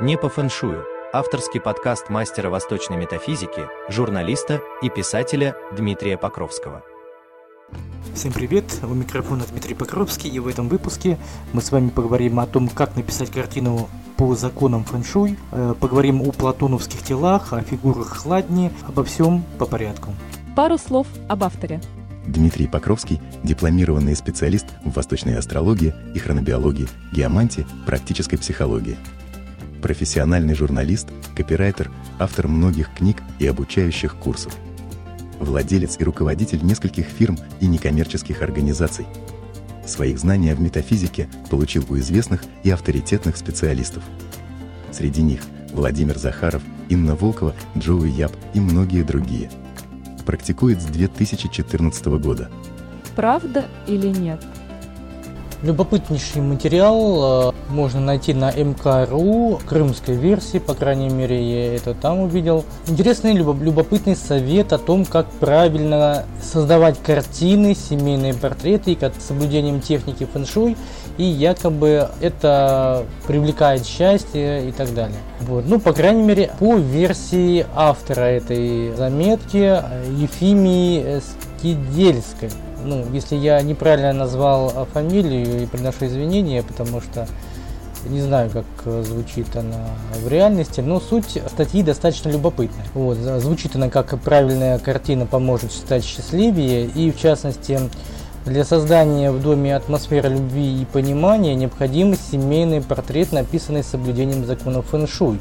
«Не по фэншую» – авторский подкаст мастера восточной метафизики, журналиста и писателя Дмитрия Покровского. Всем привет, у микрофона Дмитрий Покровский, и в этом выпуске мы с вами поговорим о том, как написать картину по законам фэншуй, поговорим о платоновских телах, о фигурах Хладни, обо всем по порядку. Пару слов об авторе. Дмитрий Покровский – дипломированный специалист в восточной астрологии и хронобиологии, геомантии, практической психологии. Профессиональный журналист, копирайтер, автор многих книг и обучающих курсов. Владелец и руководитель нескольких фирм и некоммерческих организаций. Своих знаний в метафизике получил у известных и авторитетных специалистов. Среди них Владимир Захаров, Инна Волкова, Джоуи Яб и многие другие. Практикует с 2014 года. Правда или нет? Любопытнейший материал можно найти на МКРУ, крымской версии, по крайней мере, я это там увидел. Интересный, любопытный совет о том, как правильно создавать картины, семейные портреты, как с соблюдением техники фэншуй, и якобы это привлекает счастье и так далее. Вот. Ну, по крайней мере, по версии автора этой заметки Ефимии Скидельской. Ну, если я неправильно назвал фамилию, и приношу извинения, потому что не знаю, как звучит она в реальности, но суть статьи достаточно любопытная. Вот, звучит она как «Правильная картина поможет стать счастливее», и в частности, для создания в доме атмосферы любви и понимания необходим семейный портрет, написанный с соблюдением законов фэншуй,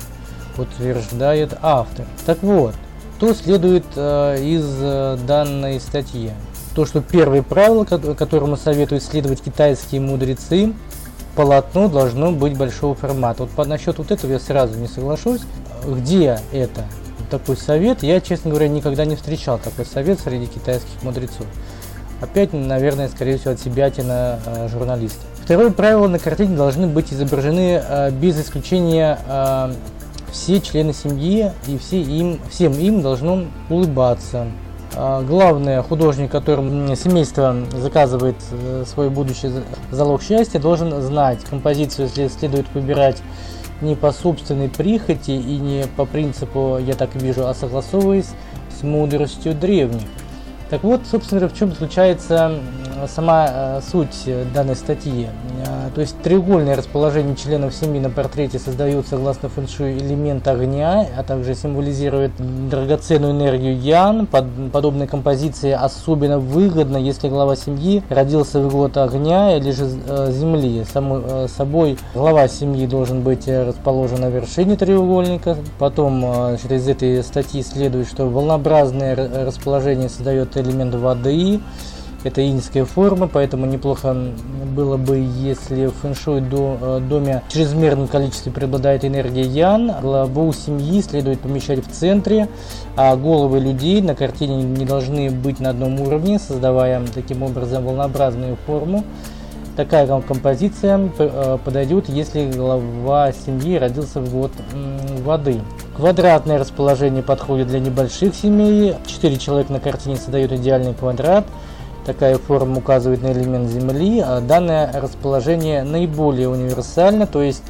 утверждает автор. Так вот, что следует из данной статьи? То, что первое правило, которому советуют следовать китайские мудрецы, полотно должно быть большого формата. Вот насчет этого я сразу не соглашусь. Где это? Такой совет? Я, честно говоря, никогда не встречал такой совет среди китайских мудрецов. Опять, наверное, скорее всего, от себя тина журналиста. Второе правило: на картине должны быть изображены без исключения все члены семьи, и всем им должно улыбаться. Главное, художник, которому семейство заказывает свой будущий залог счастья, должен знать: композицию следует выбирать не по собственной прихоти и не по принципу «я так вижу», а согласовываясь с мудростью древних. Так вот, собственно, в чем заключается сама суть данной статьи. То есть треугольное расположение членов семьи на портрете создает, согласно фэншуй, элемент огня, а также символизирует драгоценную энергию ян. Подобная композиция особенно выгодна, если глава семьи родился в год огня или же земли. Само собой, глава семьи должен быть расположен на вершине треугольника. Потом, через этой статьи следует, что волнообразное расположение создает элемент воды. Это иньская форма, поэтому неплохо было бы, если в фэншуй доме в чрезмерном количестве преобладает энергия ян. Главу семьи следует помещать в центре, а головы людей на картине не должны быть на одном уровне, создавая таким образом волнообразную форму. Такая композиция подойдет, если глава семьи родился в год воды. Квадратное расположение подходит для небольших семей. 4 человека на картине создают идеальный квадрат. Такая форма указывает на элемент Земли, а данное расположение наиболее универсально, то есть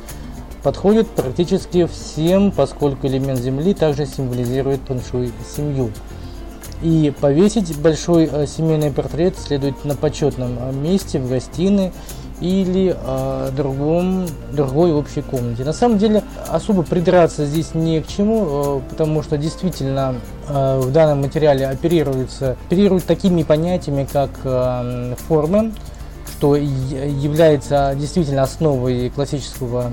подходит практически всем, поскольку элемент Земли также символизирует фэншуй семью. И повесить большой семейный портрет следует на почетном месте, в гостиной или другой общей комнате. На самом деле особо придраться здесь не к чему, потому что действительно в данном материале оперируют такими понятиями, как формы, что является действительно основой классического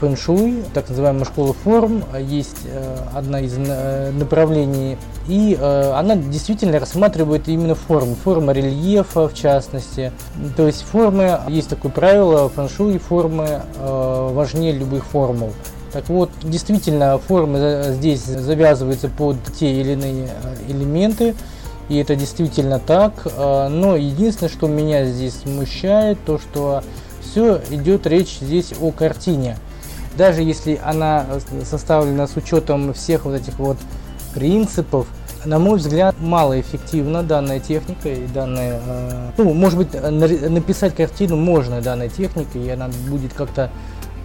фэншуй, так называемая школа форм, есть одна из направлений, и она действительно рассматривает именно формы рельефа в частности. То есть формы, есть такое правило фэншуй, формы важнее любых формул. Так вот, действительно, формы здесь завязываются под те или иные элементы, и это действительно так, но единственное, что меня здесь смущает, то что все идет речь здесь о картине. Даже если она составлена с учетом всех этих принципов, на мой взгляд, малоэффективна данная техника. И данная, может быть, написать картину можно данной техникой, и она будет как-то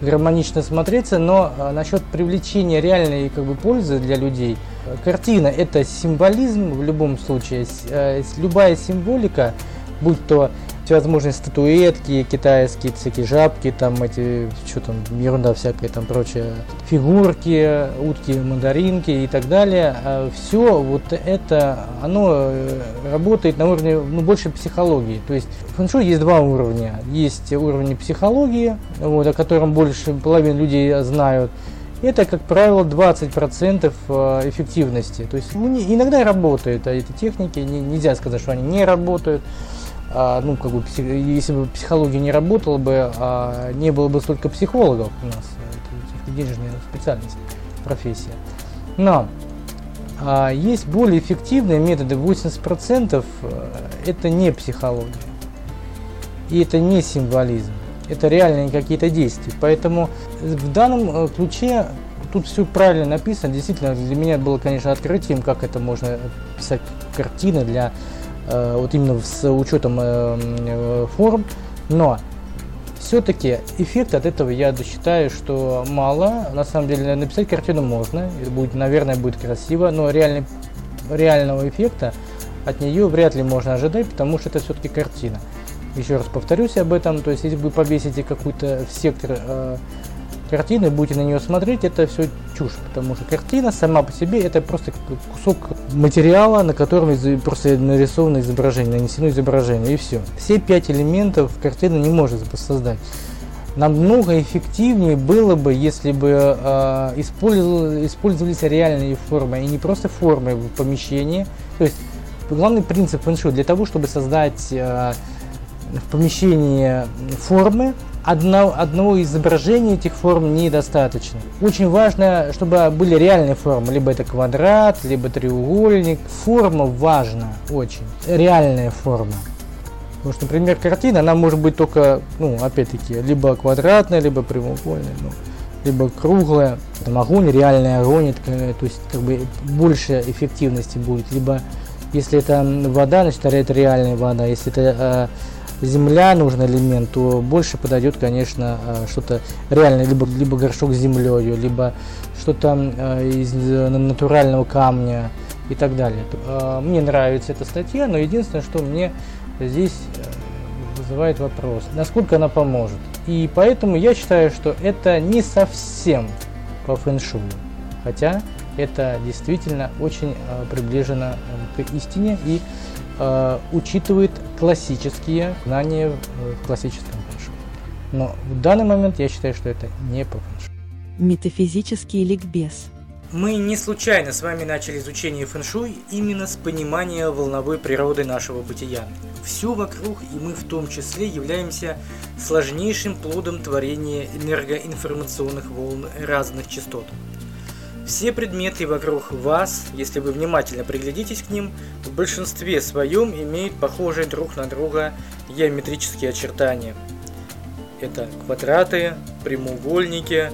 гармонично смотреться, но насчет привлечения реальной пользы для людей. Картина – это символизм в любом случае, любая символика, будь то всевозможные статуэтки, китайские всякие жабки, там эти, что там, ерунда всякая, там прочее, фигурки, утки, мандаринки и так далее. Все вот это, оно работает на уровне, ну, больше психологии. То есть в фэншуй есть два уровня. Есть уровень психологии, вот, о котором больше половины людей знают. Это, как правило, 20% эффективности. То есть иногда работают эти техники, нельзя сказать, что они не работают. Ну, как бы, если бы психология не работала бы, не было бы столько психологов у нас. Это денежная специальность, профессия. Но есть более эффективные методы, 80% это не психология. И это не символизм, это реальные какие-то действия. Поэтому в данном ключе тут все правильно написано. Действительно, для меня было, конечно, открытием, как это можно писать картины для... вот именно с учетом форм, но все-таки эффект от этого, я считаю, что мало. На самом деле написать картину можно, это будет, наверное, будет красиво, но реального эффекта от нее вряд ли можно ожидать, потому что это все-таки картина. Еще раз повторюсь об этом, то есть если вы повесите какой-то в сектор картины, будете на нее смотреть, это все чушь, потому что картина сама по себе это просто кусок материала, на котором просто нарисовано изображение, нанесено изображение, и все. Все 5 элементов картина не может создать. Намного эффективнее было бы, если бы использовались реальные формы, и не просто формы в помещении. То есть главный принцип фэншуй для того, чтобы создать в помещении формы, одного изображения этих форм недостаточно. Очень важно, чтобы были реальные формы, либо это квадрат, либо треугольник. Форма важна очень, реальная форма. Потому что, например, картина, она может быть только, ну, опять-таки, либо квадратная, либо прямоугольная, ну, либо круглая. Там огонь, реальный огонь, это, то есть, как бы, больше эффективности будет. Либо, если это вода, значит, это реальная вода. Если это земля, нужен элемент, то больше подойдет, конечно, что-то реальное, либо горшок с землей, либо что-то из натурального камня и так далее. Мне нравится эта статья, но единственное, что мне здесь вызывает вопрос, насколько она поможет. И поэтому я считаю, что это не совсем по фэншую, хотя это действительно очень приближено к истине и учитывает классические знания в классическом фэншуй. Но в данный момент я считаю, что это не по фэншуй. Метафизический ликбез. Мы не случайно с вами начали изучение фэншуй именно с понимания волновой природы нашего бытия. Все вокруг, и мы в том числе, являемся сложнейшим плодом творения энергоинформационных волн разных частот. Все предметы вокруг вас, если вы внимательно приглядитесь к ним, в большинстве своем имеют похожие друг на друга геометрические очертания. Это квадраты, прямоугольники,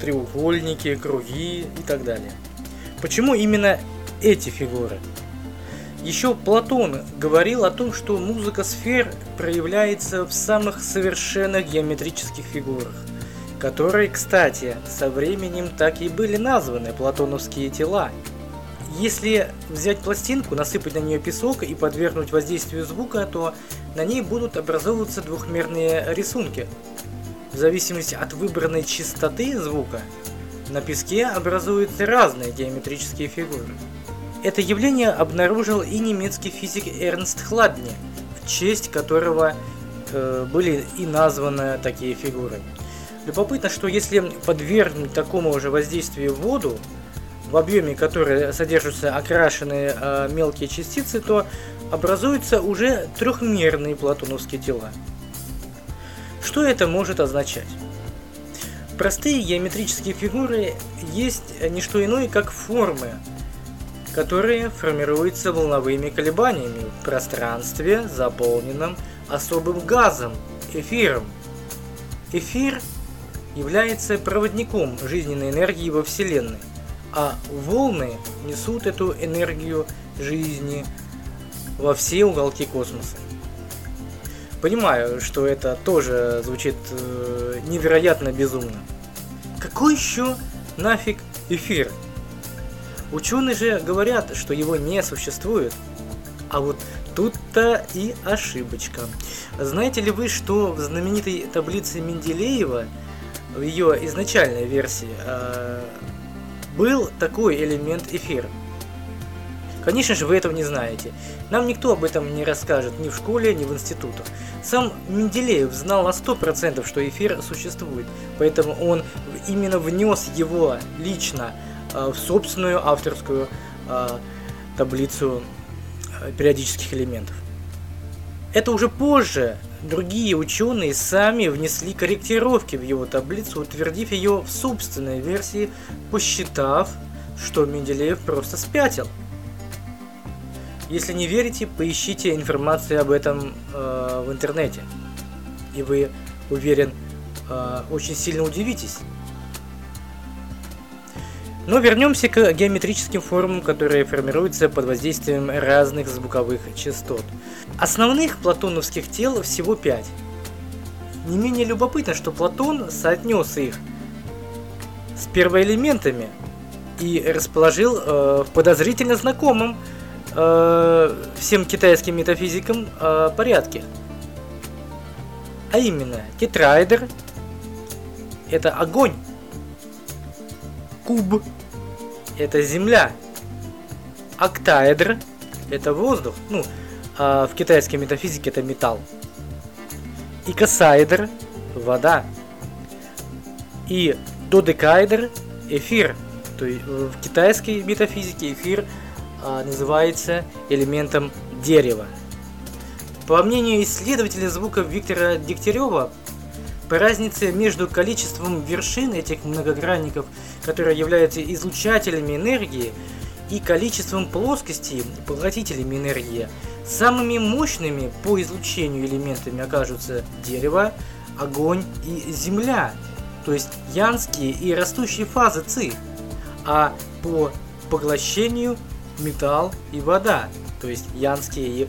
треугольники, круги и так далее. Почему именно эти фигуры? Еще Платон говорил о том, что музыка сфер проявляется в самых совершенных геометрических фигурах, которые, кстати, со временем так и были названы платоновские тела. Если взять пластинку, насыпать на нее песок и подвергнуть воздействию звука, то на ней будут образовываться двухмерные рисунки. В зависимости от выбранной частоты звука, на песке образуются разные геометрические фигуры. Это явление обнаружил и немецкий физик Эрнст Хладни, в честь которого были и названы такие фигуры. Любопытно, что если подвергнуть такому же воздействию воду, в объеме которой содержатся окрашенные мелкие частицы, то образуются уже трехмерные платоновские тела. Что это может означать? Простые геометрические фигуры есть не что иное, как формы, которые формируются волновыми колебаниями в пространстве, заполненном особым газом – эфиром. Эфир является проводником жизненной энергии во Вселенной, а волны несут эту энергию жизни во все уголки космоса. Понимаю, что это тоже звучит невероятно безумно. Какой еще нафиг эфир? Ученые же говорят, что его не существует. А вот тут-то и ошибочка. Знаете ли вы, что в знаменитой таблице Менделеева, в ее изначальной версии, был такой элемент эфир? Конечно же, вы этого не знаете. Нам никто об этом не расскажет ни в школе, ни в институтах. Сам Менделеев знал на 100%, что эфир существует, поэтому он именно внес его лично в собственную авторскую таблицу периодических элементов. Это уже позже другие ученые сами внесли корректировки в его таблицу, утвердив ее в собственной версии, посчитав, что Менделеев просто спятил. Если не верите, поищите информацию об этом в интернете. И вы, уверен, очень сильно удивитесь. Но вернемся к геометрическим формам, которые формируются под воздействием разных звуковых частот. Основных платоновских тел всего 5. Не менее любопытно, что Платон соотнес их с первоэлементами и расположил в подозрительно знакомом всем китайским метафизикам порядке. А именно, тетраэдр – это огонь. Куб – это земля. Октаэдр – это воздух. Ну, в китайской метафизике это металл. Икосаэдр – вода. И додекаэдр – эфир. То есть в китайской метафизике эфир называется элементом дерева. По мнению исследователя звука Виктора Дегтярёва, по разнице между количеством вершин этих многогранников, которые являются излучателями энергии, и количеством плоскостей, поглотителями энергии, самыми мощными по излучению элементами окажутся дерево, огонь и земля, то есть янские и растущие фазы ци, а по поглощению металл и вода, то есть янские и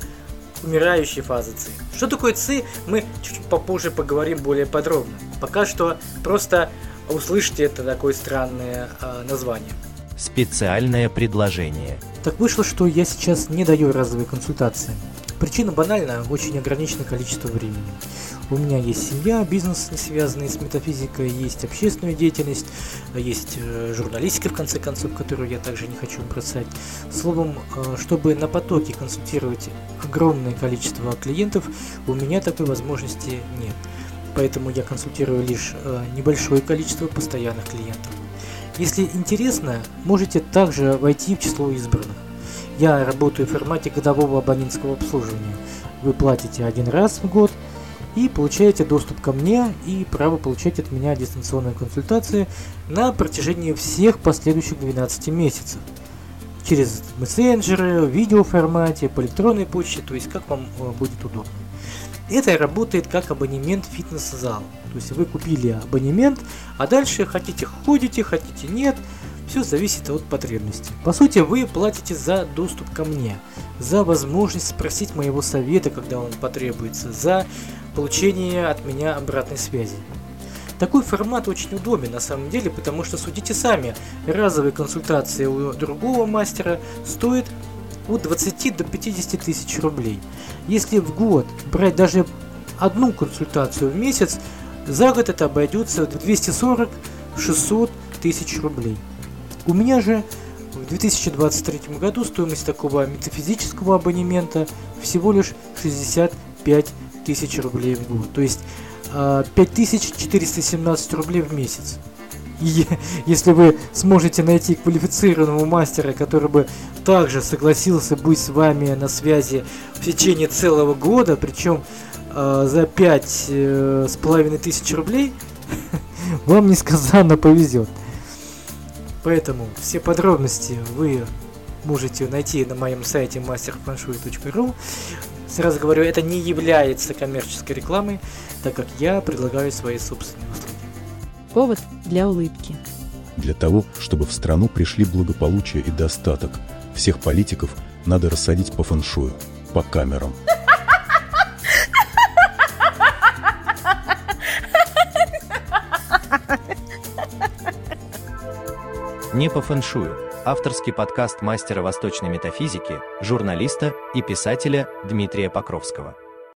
умирающие фазы ци. Что такое ци, мы чуть-чуть попозже поговорим более подробно. Пока что просто услышите это такое странное название. Специальное предложение. Так вышло, что я сейчас не даю разовые консультации. Причина банальна, очень ограничено количество времени. У меня есть семья, бизнес, не связанный с метафизикой, есть общественная деятельность, есть журналистика, в конце концов, которую я также не хочу бросать. Словом, чтобы на потоке консультировать огромное количество клиентов, у меня такой возможности нет. Поэтому я консультирую лишь небольшое количество постоянных клиентов. Если интересно, можете также войти в число избранных. Я работаю в формате годового абонентского обслуживания. Вы платите один раз в год и получаете доступ ко мне и право получать от меня дистанционные консультации на протяжении всех последующих 12 месяцев. Через мессенджеры, в видеоформате, по электронной почте, то есть как вам будет удобно. Это работает как абонемент в фитнес-зал. То есть вы купили абонемент, а дальше хотите ходите, хотите нет. Все зависит от потребности. По сути, вы платите за доступ ко мне, за возможность спросить моего совета, когда он потребуется, за получение от меня обратной связи. Такой формат очень удобен на самом деле, потому что, судите сами, разовые консультации у другого мастера стоят от 20 до 50 тысяч рублей. Если в год брать даже одну консультацию в месяц, за год это обойдется в 240-600 тысяч рублей. У меня же в 2023 году стоимость такого метафизического абонемента всего лишь 65 тысяч рублей в год, то есть 5417 рублей в месяц. И если вы сможете найти квалифицированного мастера, который бы также согласился быть с вами на связи в течение целого года, причем за 5500 рублей, вам несказанно повезет. Поэтому все подробности вы можете найти на моем сайте masterfenshui.ru. Сразу говорю, это не является коммерческой рекламой, так как я предлагаю свои собственные услуги. Повод для улыбки. Для того, чтобы в страну пришли благополучие и достаток, всех политиков надо рассадить по фэншую, по камерам. Не по фэншую. Авторский подкаст мастера восточной метафизики, журналиста и писателя Дмитрия Покровского.